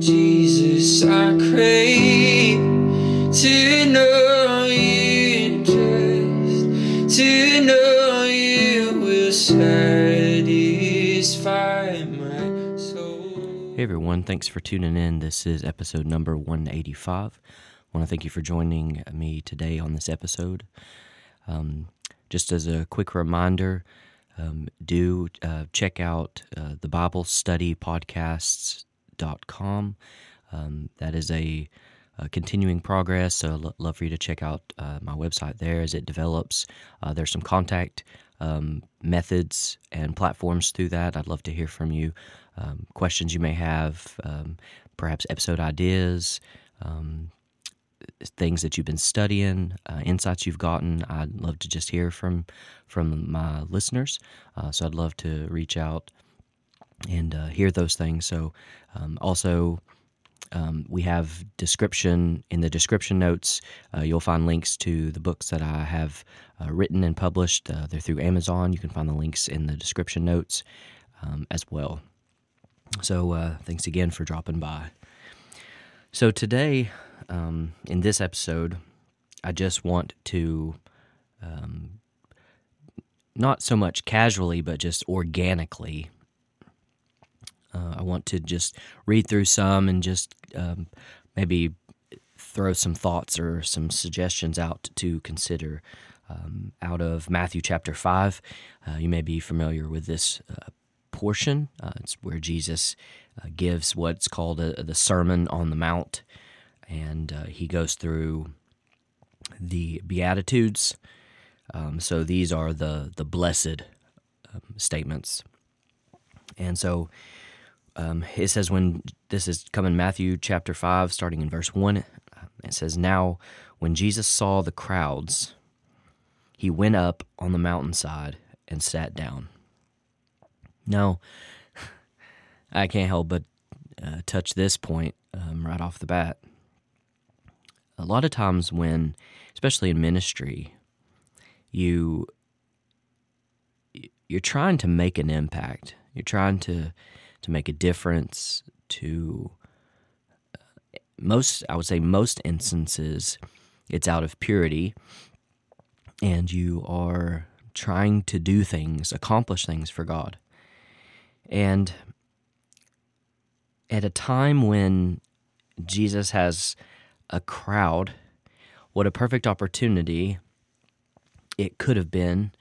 Jesus, I crave to know you, just to know you will satisfy my soul. Hey everyone, thanks for tuning in. This is episode number 185. I want to thank you for joining me today on this episode. Just as a quick reminder, do check out the Bible Study Podcasts.com. That is a continuing progress, so I'd love for you to check out my website there as it develops. There's some contact methods and platforms through that. I'd love to hear from you, questions you may have, perhaps episode ideas, things that you've been studying, insights you've gotten. I'd love to just hear from my listeners, so I'd love to reach out and hear those things. So also, we have in the description notes, you'll find links to the books that I have written and published. They're through Amazon. You can find the links in the description notes as well. So thanks again for dropping by. So today, in this episode, I just want to, not so much casually, but just organically, I want to just read through some and just maybe throw some thoughts or some suggestions out to consider out of Matthew chapter 5. You may be familiar with this portion. It's where Jesus gives what's called the Sermon on the Mount, and he goes through the Beatitudes. So these are the blessed statements. And so it says, when this is coming, Matthew chapter 5, starting in verse 1, it says, "Now when Jesus saw the crowds, he went up on the mountainside and sat down." Now, I can't help but touch this point right off the bat. A lot of times when, especially in ministry, you're trying to make an impact. You're trying to make a difference. To most, I would say most instances, it's out of purity, and you are trying to do things, accomplish things for God. And at a time when Jesus has a crowd, what a perfect opportunity it could have been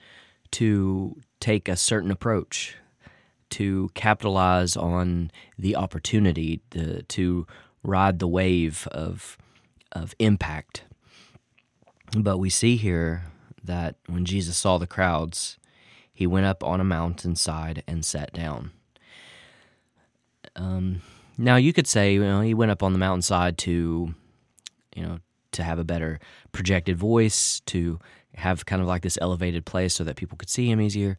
to take a certain approach, to capitalize on the opportunity, to ride the wave of impact. But we see here that when Jesus saw the crowds, he went up on a mountainside and sat down. Now you could say, he went up on the mountainside to have a better projected voice, to have kind of like this elevated place so that people could see him easier.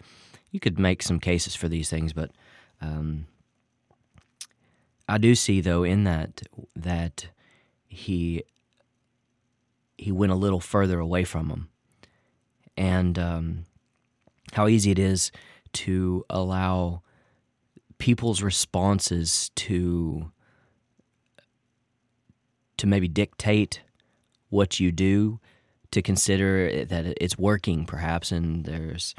You could make some cases for these things, but I do see, though, in that he went a little further away from them, and how easy it is to allow people's responses to maybe dictate what you do, to consider that it's working, perhaps, and there's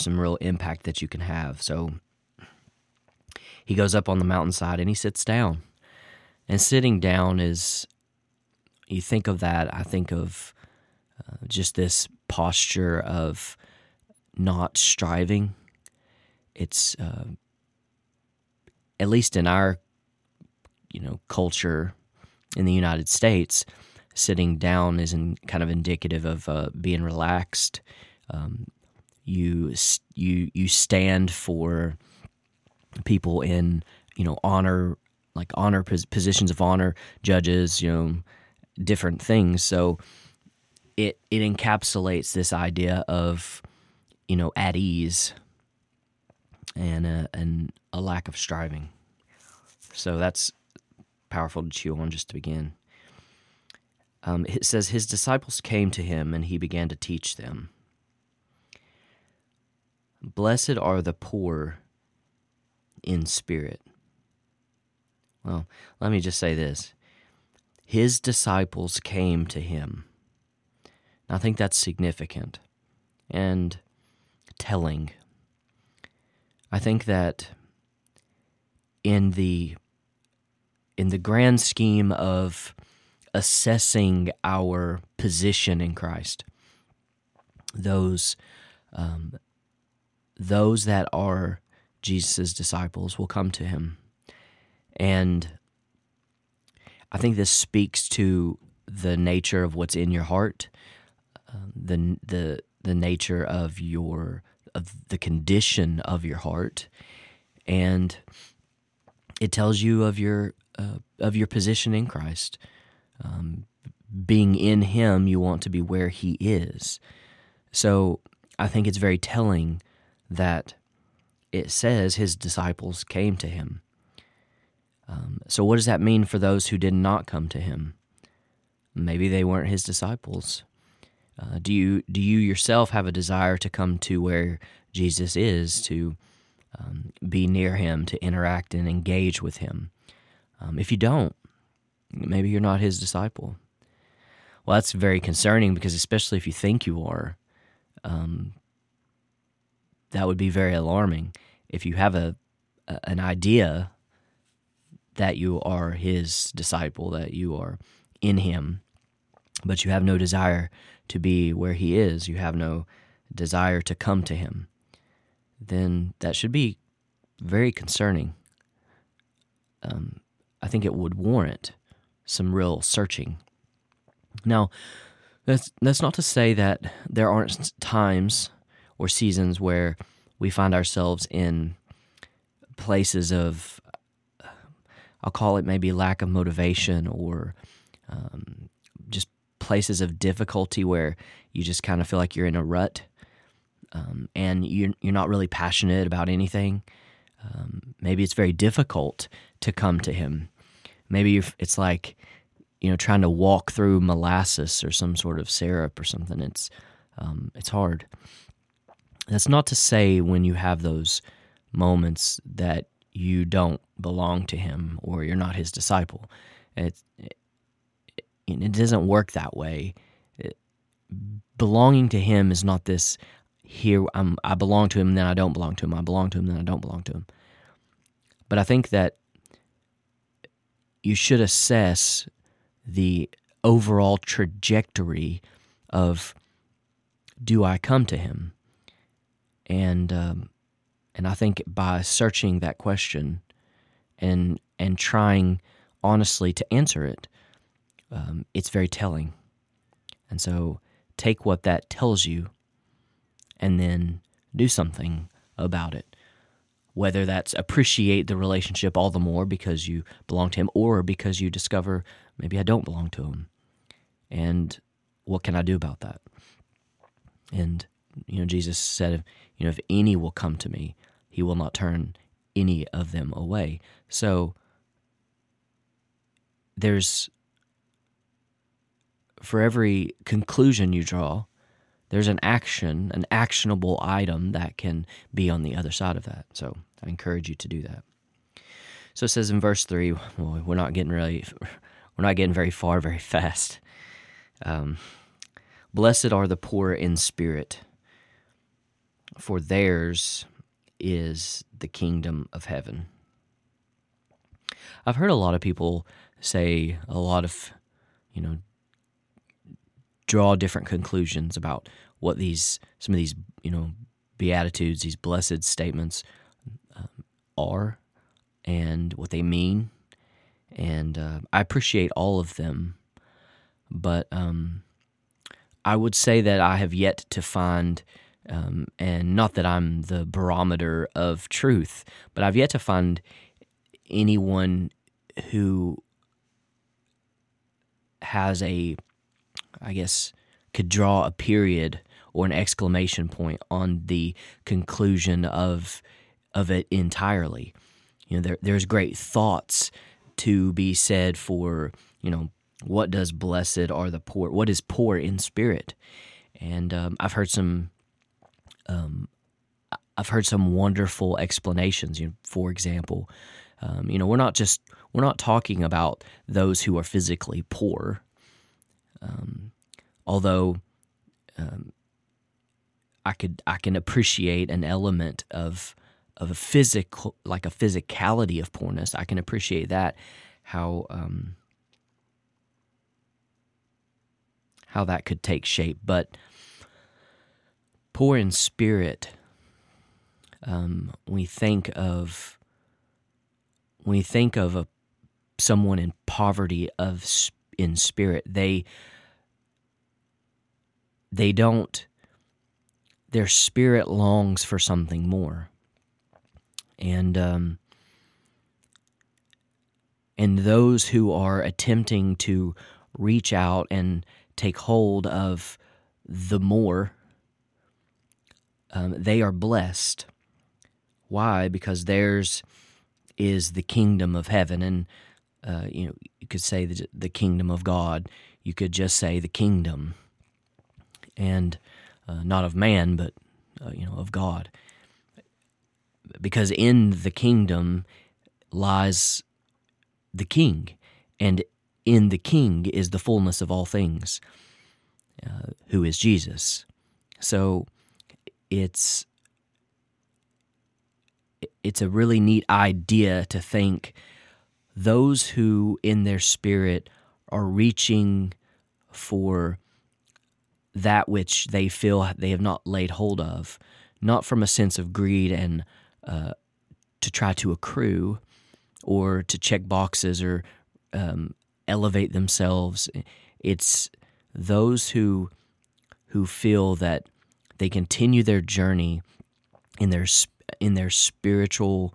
some real impact that you can have. So he goes up on the mountainside and he sits down. And sitting down is, you think of that, I think of just this posture of not striving. It's, at least in our, culture in the United States, sitting down is kind of indicative of being relaxed. You stand for people in honor, like honor positions of honor, judges, different things. So it encapsulates this idea of at ease and a lack of striving. So that's powerful to chew on just to begin. It says, "His disciples came to him, and he began to teach them. Blessed are the poor in spirit." Well, let me just say this. His disciples came to him. I think that's significant and telling. I think that in the grand scheme of assessing our position in Christ, those that are Jesus' disciples will come to him. And I think this speaks to the nature of what's in your heart, the nature of the condition of your heart, and it tells you of your position in Christ. Being in Him, you want to be where He is. So I think it's very telling that it says His disciples came to Him. So what does that mean for those who did not come to Him? Maybe they weren't His disciples. Do you yourself have a desire to come to where Jesus is, to be near Him, to interact and engage with Him? If you don't, maybe you're not His disciple. Well, that's very concerning, because especially if you think you are, that would be very alarming. If you have an idea that you are His disciple, that you are in Him, but you have no desire to be where He is, you have no desire to come to Him, then that should be very concerning. I think it would warrant some real searching. Now, that's not to say that there aren't times or seasons where we find ourselves in places of, I'll call it maybe lack of motivation, or just places of difficulty where you just kind of feel like you're in a rut, and you're not really passionate about anything. Maybe it's very difficult to come to Him. Maybe it's like, trying to walk through molasses or some sort of syrup or something. It's hard. That's not to say when you have those moments that you don't belong to Him or you're not His disciple. It doesn't work that way. Belonging to Him is not this, here, I belong to Him, then I don't belong to Him. I belong to Him, then I don't belong to Him. But I think that you should assess the overall trajectory of, do I come to Him? And I think by searching that question and trying honestly to answer it, it's very telling. And so take what that tells you and then do something about it, whether that's appreciate the relationship all the more because you belong to Him, or because you discover maybe I don't belong to Him, and what can I do about that? And Jesus said, if any will come to me, He will not turn any of them away. So there's, for every conclusion you draw, there's an action, an actionable item that can be on the other side of that. So I encourage you to do that. So it says in verse 3, well, we're not getting very far very fast. Blessed are the poor in spirit, for theirs is the kingdom of heaven. I've heard a lot of people say a lot of, draw different conclusions about what some of these Beatitudes, these blessed statements are, and what they mean. And I appreciate all of them, but I would say that I have yet to find, and not that I'm the barometer of truth, but I've yet to find anyone who has could draw a period or an exclamation point on the conclusion of it entirely. There's great thoughts to be said for, what does blessed are the poor, what is poor in spirit? And I've heard some wonderful explanations. For example, we're not just We're not talking about those who are physically poor, although I can appreciate an element of a physical, like a physicality of poorness. I can appreciate that, how that could take shape. But poor in spirit, we think of someone in poverty in spirit. They don't. Their spirit longs for something more, and those who are attempting to reach out and take hold of the more, they are blessed. Why? Because theirs is the kingdom of heaven, and you could say the kingdom of God. You could just say the kingdom, and. Not of man, but of God, because in the kingdom lies the King, and in the King is the fullness of all things, who is Jesus. So it's a really neat idea to think those who in their spirit are reaching for that which they feel they have not laid hold of, not from a sense of greed and to try to accrue or to check boxes or elevate themselves. It's those who feel that they continue their journey in their spiritual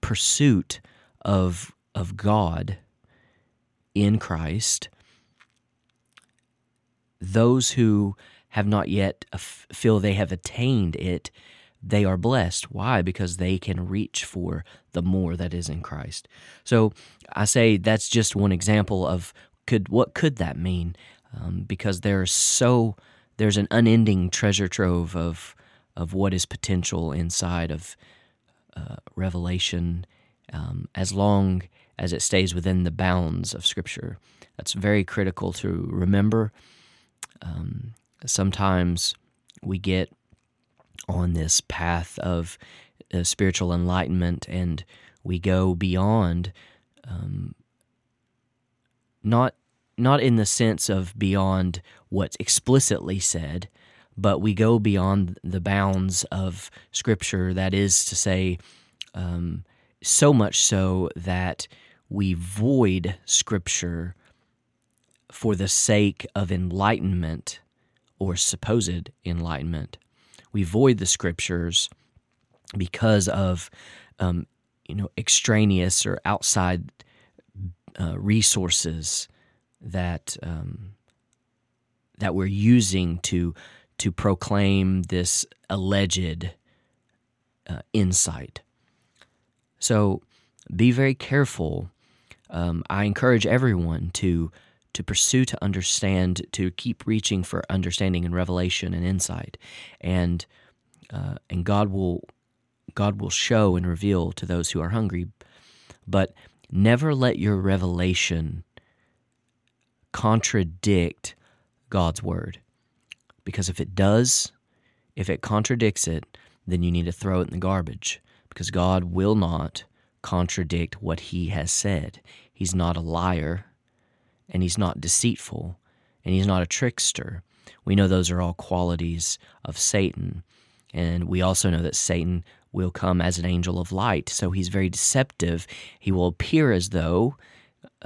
pursuit of God in Christ. Those who have not yet feel they have attained it, they are blessed. Why? Because they can reach for the more that is in Christ. So I say that's just one example of what could that mean? Because there's an unending treasure trove of what is potential inside of Revelation, as long as it stays within the bounds of Scripture. That's very critical to remember. Sometimes we get on this path of spiritual enlightenment, and we go beyond, not in the sense of beyond what's explicitly said, but we go beyond the bounds of Scripture. That is to say, so much so that we void Scripture for the sake of enlightenment or supposed enlightenment. We void the Scriptures because of extraneous or outside resources that we're using to proclaim this alleged insight. So be very careful. I encourage everyone to pursue, to understand, to keep reaching for understanding and revelation and insight, and God will show and reveal to those who are hungry. But never let your revelation contradict God's word, because if it does, if it contradicts it, then you need to throw it in the garbage, because God will not contradict what He has said. He's not a liar. And He's not deceitful, and He's not a trickster. We know those are all qualities of Satan, and we also know that Satan will come as an angel of light, so he's very deceptive. He will appear as though,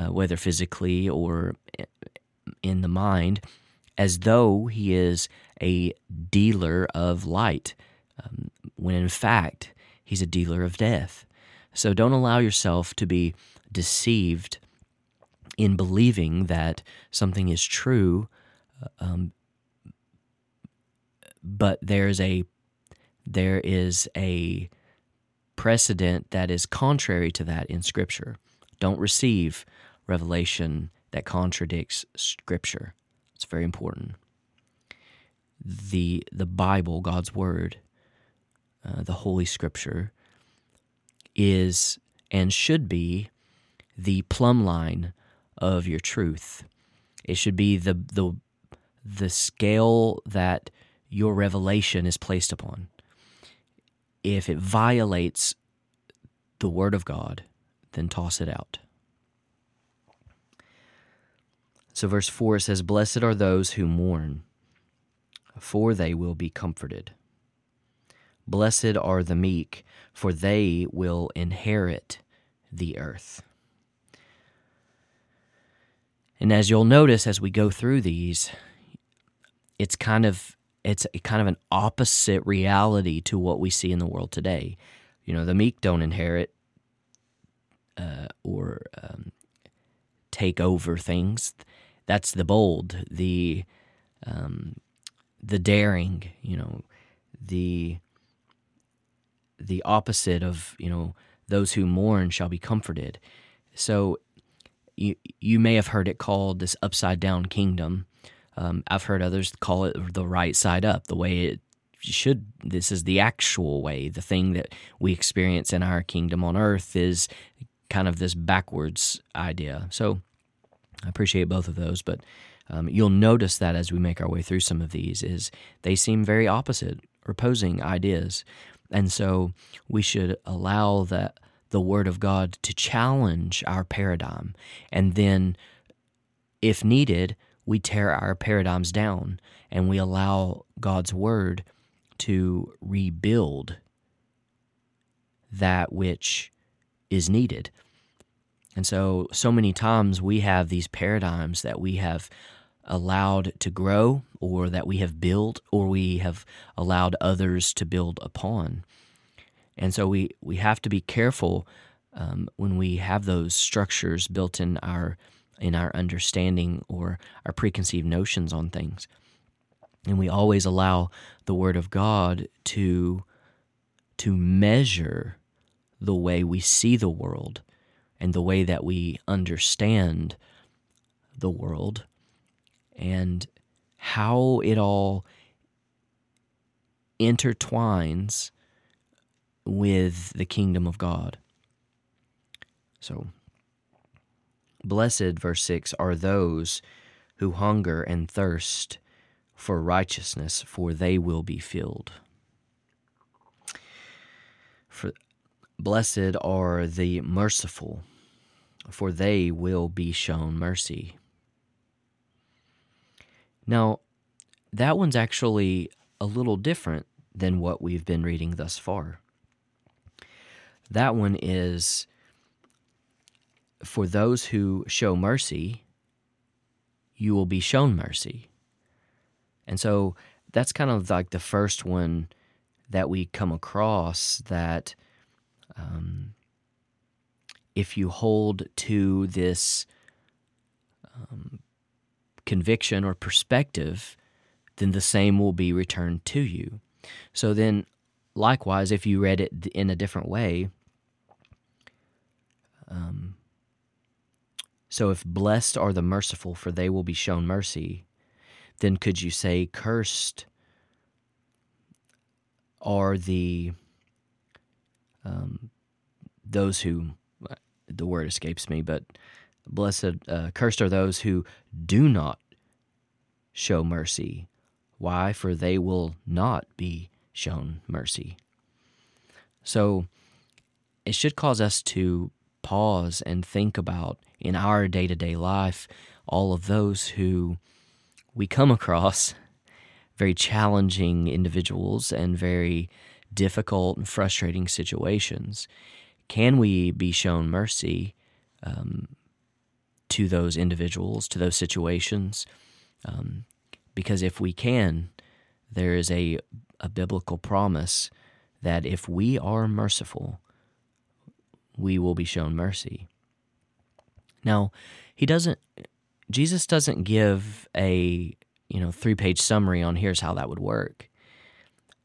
whether physically or in the mind, as though he is a dealer of light, when in fact he's a dealer of death. So don't allow yourself to be deceived in believing that something is true, but there is a precedent that is contrary to that in Scripture. Don't receive revelation that contradicts Scripture. It's very important. The Bible, God's Word, the Holy Scripture, is and should be the plumb line of your truth. It should be the scale that your revelation is placed upon. If it violates the Word of God, then toss it out. So verse 4, it says, "Blessed are those who mourn, for they will be comforted. Blessed are the meek, for they will inherit the earth." And as you'll notice as we go through these, it's kind of an opposite reality to what we see in the world today. You know, the meek don't inherit or take over things. That's the bold, the daring. You know, the opposite of, you know, those who mourn shall be comforted. So you may have heard it called this upside down kingdom. I've heard others call it the right side up, the way it should. This is the actual way. The thing that we experience in our kingdom on earth is kind of this backwards idea. So I appreciate both of those, but you'll notice that as we make our way through some of these, is they seem very opposite, opposing ideas. And so we should allow that the Word of God to challenge our paradigm. And then, if needed, we tear our paradigms down and we allow God's Word to rebuild that which is needed. And so many times we have these paradigms that we have allowed to grow, or that we have built, or we have allowed others to build upon. And so we have to be careful when we have those structures built in our understanding or our preconceived notions on things. And we always allow the Word of God to measure the way we see the world and the way that we understand the world and how it all intertwines with the kingdom of God. So, blessed, verse 6, are those who hunger and thirst for righteousness, for they will be filled. Blessed are the merciful, for they will be shown mercy. Now, that one's actually a little different than what we've been reading thus far. That one is for those who show mercy, you will be shown mercy. And so that's kind of like the first one that we come across, that if you hold to this conviction or perspective, then the same will be returned to you. So then, likewise, if you read it in a different way, so if blessed are the merciful, for they will be shown mercy, then could you say cursed are the those who, the word escapes me, but cursed are those who do not show mercy. Why? For they will not be shown mercy. So it should cause us to pause and think about, in our day-to-day life, all of those who we come across, very challenging individuals and very difficult and frustrating situations. Can we be shown mercy to those individuals, to those situations? Because if we can, there is a biblical promise that if we are merciful, we will be shown mercy. Now, Jesus doesn't give a, you know, 3-page summary on here's how that would work.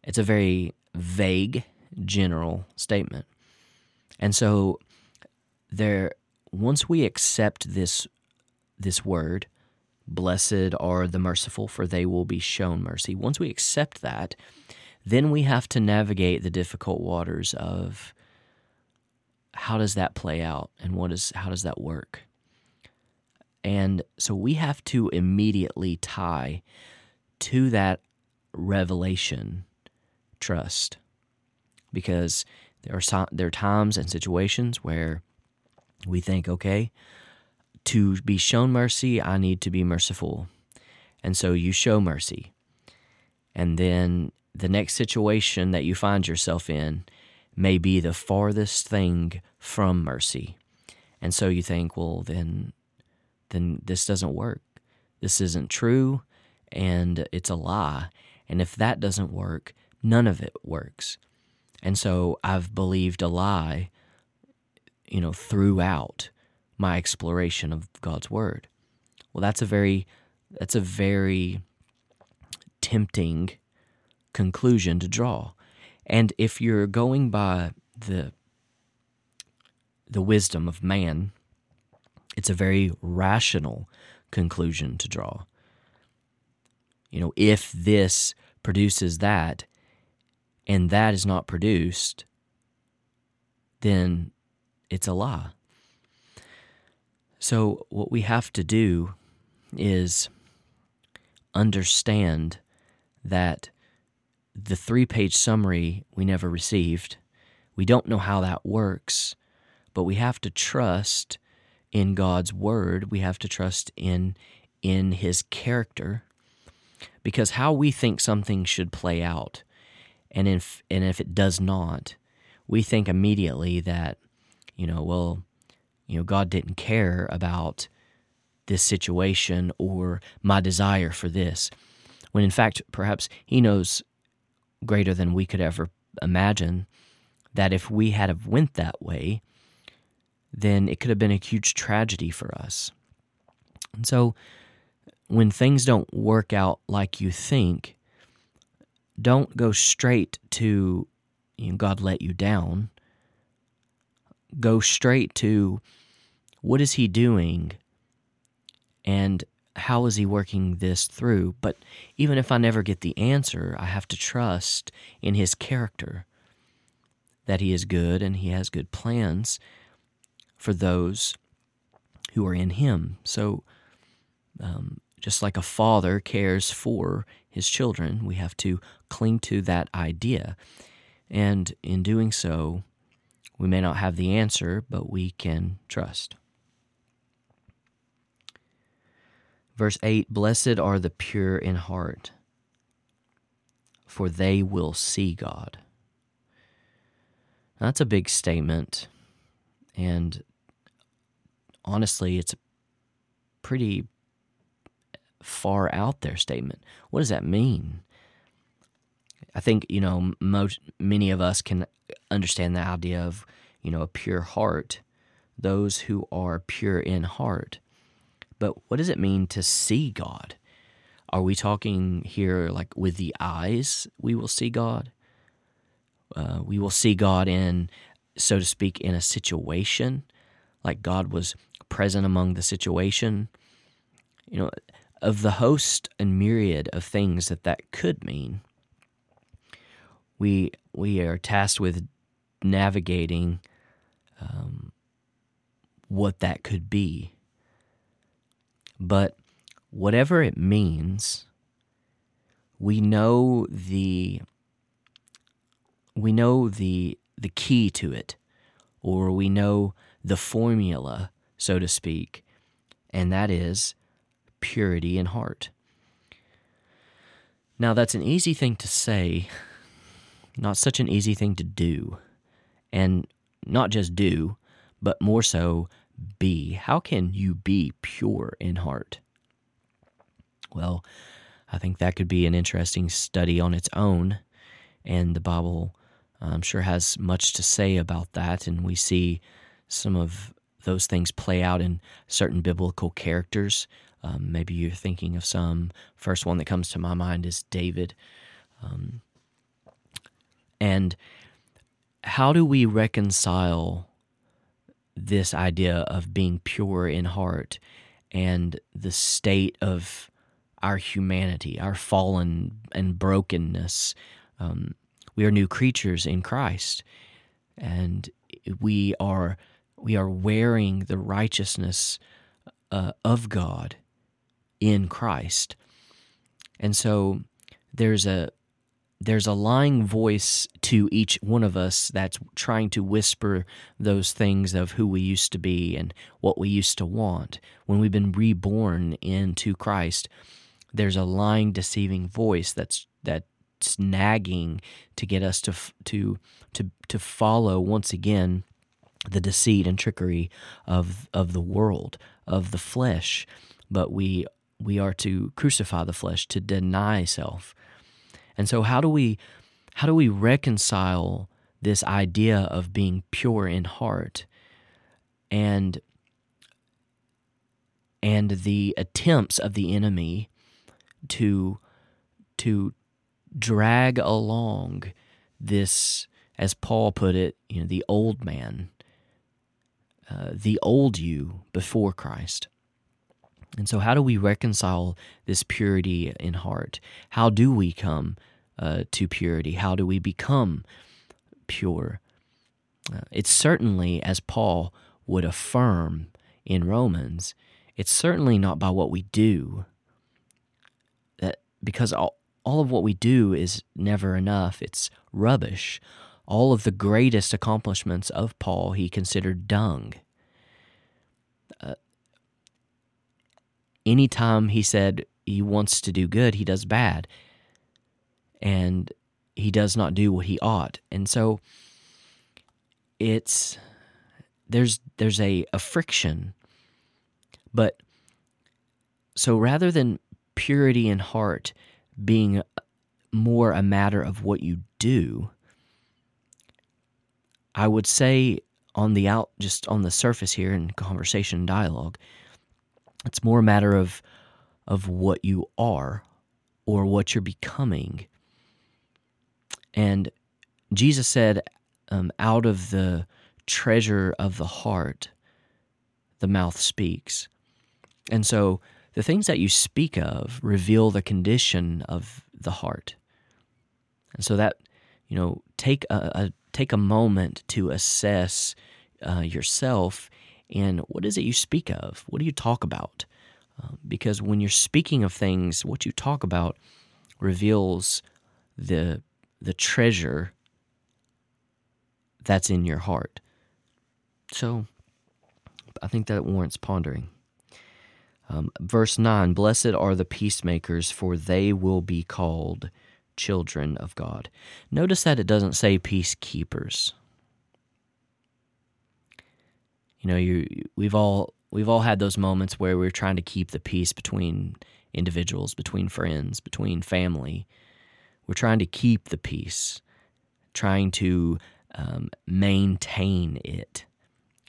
It's a very vague, general statement. And so once we accept this word, blessed are the merciful, for they will be shown mercy. Once we accept that, then we have to navigate the difficult waters of how does that play out, and how does that work? And so we have to immediately tie to that revelation trust, because there are times and situations where we think, okay, to be shown mercy, I need to be merciful. And so you show mercy. And then the next situation that you find yourself in may be the farthest thing from mercy. And so you think, well, then this doesn't work. This isn't true, and it's a lie. And if that doesn't work, none of it works. And so I've believed a lie, throughout my exploration of God's Word. Well, that's a very tempting conclusion to draw. And if you're going by the wisdom of man, it's a very rational conclusion to draw. If this produces that, and that is not produced, then it's a lie. So what we have to do is understand that the 3-page summary we never received. We don't know how that works, but we have to trust in God's Word. We have to trust in His character, because how we think something should play out, and if it does not, we think immediately that, God didn't care about this situation or my desire for this, when in fact perhaps He knows greater than we could ever imagine, that if we had have went that way, then it could have been a huge tragedy for us. And so when things don't work out like you think, don't go straight to God let you down. Go straight to what is He doing and how is He working this through? But even if I never get the answer, I have to trust in His character, that He is good and He has good plans for those who are in Him. So just like a father cares for his children, we have to cling to that idea. And in doing so, we may not have the answer, but we can trust. Verse 8, blessed are the pure in heart, for they will see God. Now, that's a big statement, and honestly, it's a pretty far out there statement. What does that mean? I think, many of us can understand the idea of, a pure heart, those who are pure in heart. But what does it mean to see God? Are we talking here like with the eyes we will see God? We will see God in, so to speak, in a situation, like God was present among the situation. Of the host and myriad of things that could mean, we are tasked with navigating what that could be. But whatever it means, we know the key to it, or we know the formula, so to speak, and that is purity in heart. Now, that's an easy thing to say, not such an easy thing to do, and not just do, but more so be. How can you be pure in heart? Well, I think that could be an interesting study on its own, and the Bible, I'm sure, has much to say about that, and we see some of those things play out in certain biblical characters. Maybe you're thinking of some. First one that comes to my mind is David. And how do we reconcile this idea of being pure in heart and the state of our humanity, our fallen and brokenness? We are new creatures in Christ, and we are wearing the righteousness of God in Christ. And so there's a lying voice to each one of us that's trying to whisper those things of who we used to be and what we used to want. When we've been reborn into Christ, there's a lying, deceiving voice that's nagging to get us to follow once again the deceit and trickery of the world, of the flesh. But we are to crucify the flesh, to deny self. And so how do we reconcile this idea of being pure in heart and the attempts of the enemy to drag along this, as Paul put it, the old man, the old you before Christ. And so how do we reconcile this purity in heart? How do we come to purity? How do we become pure? It's certainly, as Paul would affirm in Romans, it's certainly not by what we do, that because all of what we do is never enough. It's rubbish. All of the greatest accomplishments of Paul he considered dung. Anytime he said he wants to do good, he does bad, and he does not do what he ought. And so there's a friction. But so rather than purity in heart being more a matter of what you do, I would say just on the surface here in conversation and dialogue, it's more a matter of what you are or what you're becoming. And Jesus said, out of the treasure of the heart, the mouth speaks. And so the things that you speak of reveal the condition of the heart. And so that, take a moment to assess yourself. And what is it you speak of? What do you talk about? Because when you're speaking of things, what you talk about reveals the treasure that's in your heart. So I think that warrants pondering. Verse 9, "Blessed are the peacemakers, for they will be called children of God." Notice that it doesn't say peacekeepers. We've all had those moments where we're trying to keep the peace between individuals, between friends, between family. We're trying to keep the peace, trying to maintain it,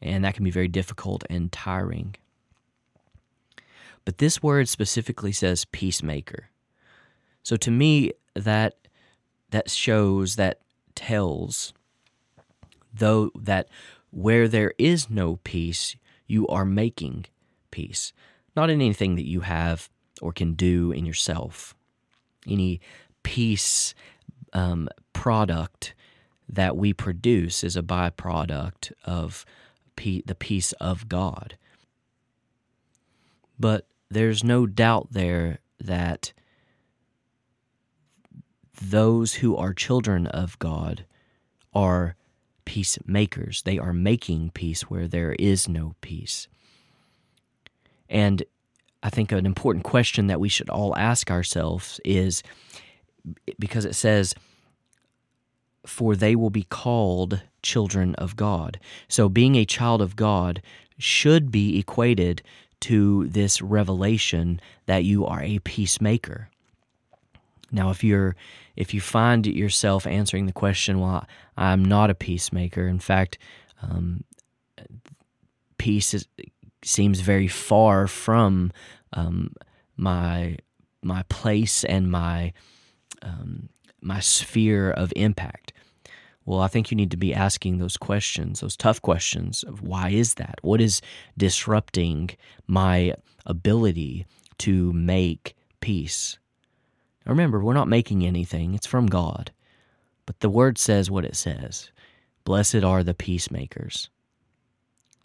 and that can be very difficult and tiring. But this word specifically says peacemaker. So to me, that shows, that tells, though, that where there is no peace, you are making peace. Not in anything that you have or can do in yourself. Any peace product that we produce is a byproduct of the peace of God. But there's no doubt there that those who are children of God are peacemakers. They are making peace where there is no peace. And I think an important question that we should all ask ourselves is, because it says, "For they will be called children of God." So being a child of God should be equated to this revelation that you are a peacemaker. Now, if you find yourself answering the question, "Well, I'm not a peacemaker. In fact, peace seems very far from my place and my sphere of impact." Well, I think you need to be asking those questions, those tough questions of why is that? What is disrupting my ability to make peace? Remember, we're not making anything. It's from God. But the Word says what it says. Blessed are the peacemakers.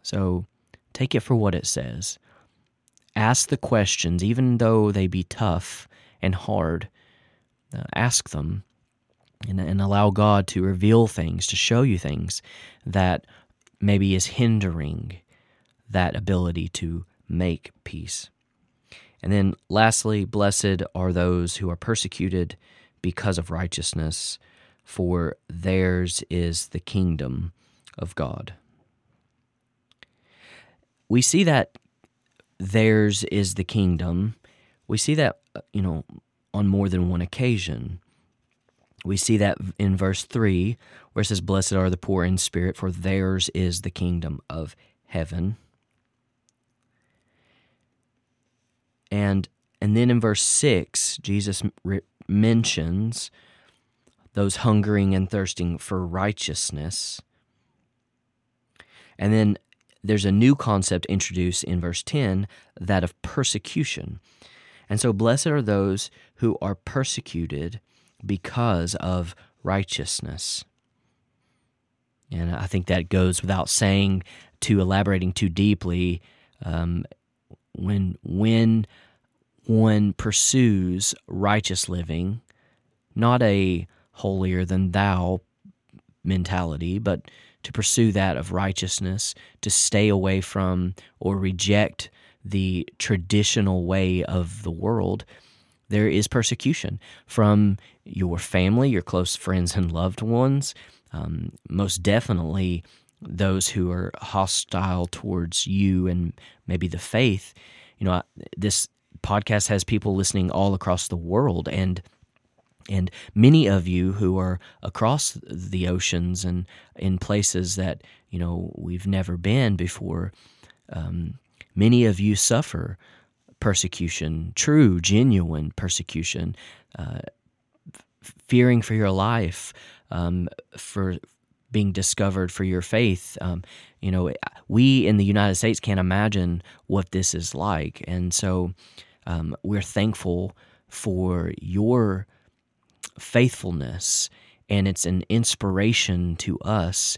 So take it for what it says. Ask the questions, even though they be tough and hard. Ask them and allow God to reveal things, to show you things that maybe is hindering that ability to make peace. And then lastly, blessed are those who are persecuted because of righteousness, for theirs is the kingdom of God. We see that theirs is the kingdom. We see that, on more than one occasion. We see that in verse 3, where it says, Blessed are the poor in spirit, for theirs is the kingdom of heaven. And then in verse 6, Jesus mentions those hungering and thirsting for righteousness. And then there's a new concept introduced in verse 10, that of persecution. And so blessed are those who are persecuted because of righteousness. And I think that goes without saying, to elaborating too deeply, when one pursues righteous living, not a holier-than-thou mentality, but to pursue that of righteousness, to stay away from or reject the traditional way of the world, there is persecution from your family, your close friends and loved ones, most definitely those who are hostile towards you and maybe the faith. This podcast has people listening all across the world, and many of you who are across the oceans and in places that we've never been before, many of you suffer persecution, true, genuine persecution, fearing for your life, for being discovered for your faith. We in the United States can't imagine what this is like. And so we're thankful for your faithfulness, and it's an inspiration to us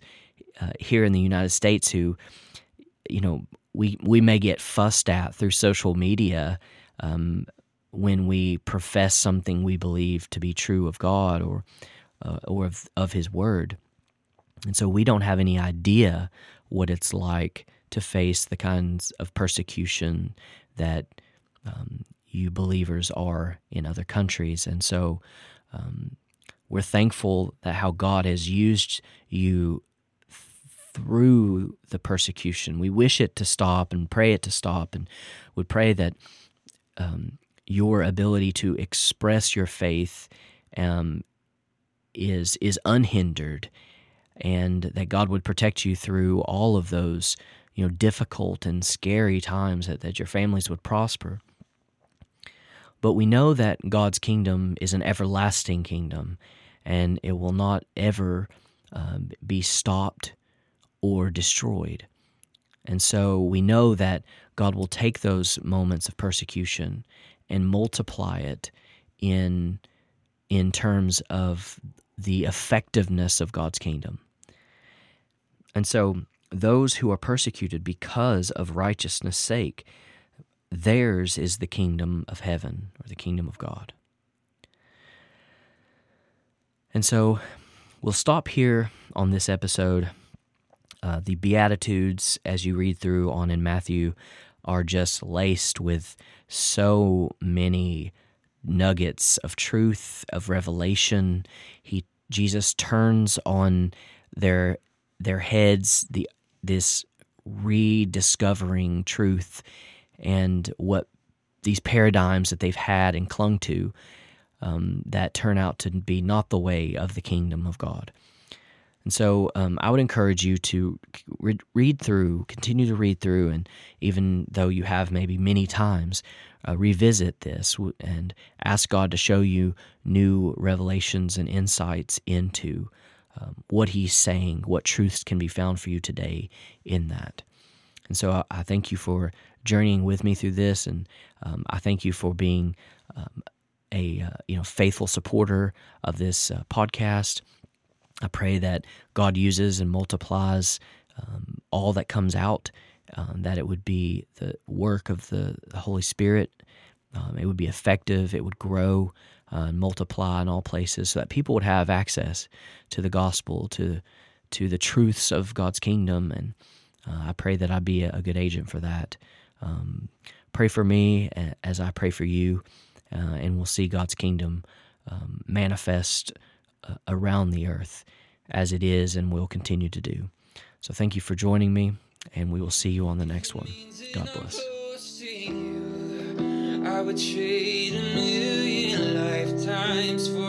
here in the United States who, we may get fussed at through social media when we profess something we believe to be true of God or of His Word. And so we don't have any idea what it's like to face the kinds of persecution that you believers are in other countries. And so we're thankful that how God has used you through the persecution. We wish it to stop and pray it to stop, and would pray that your ability to express your faith is unhindered, and that God would protect you through all of those, difficult and scary times, that your families would prosper. But we know that God's kingdom is an everlasting kingdom, and it will not ever be stopped or destroyed. And so we know that God will take those moments of persecution and multiply it in terms of the effectiveness of God's kingdom. And so those who are persecuted because of righteousness' sake, theirs is the kingdom of heaven, or the kingdom of God. And so we'll stop here on this episode. The Beatitudes, as you read through on in Matthew, are just laced with so many nuggets of truth, of revelation. Jesus turns on their heads this rediscovering truth, and what these paradigms that they've had and clung to that turn out to be not the way of the kingdom of God. And so I would encourage you to continue to read through, and even though you have maybe many times, revisit this and ask God to show you new revelations and insights into what He's saying, what truths can be found for you today in that. And so I thank you for journeying with me through this, and I thank you for being a faithful supporter of this podcast. I pray that God uses and multiplies all that comes out, that it would be the work of the Holy Spirit. It would be effective. It would grow and multiply in all places so that people would have access to the gospel, to the truths of God's kingdom. And I pray that I be a good agent for that. Pray for me as I pray for you, and we'll see God's kingdom manifest around the earth as it is and will continue to do. So thank you for joining me, and we will see you on the next one. God bless. I would trade a million lifetimes for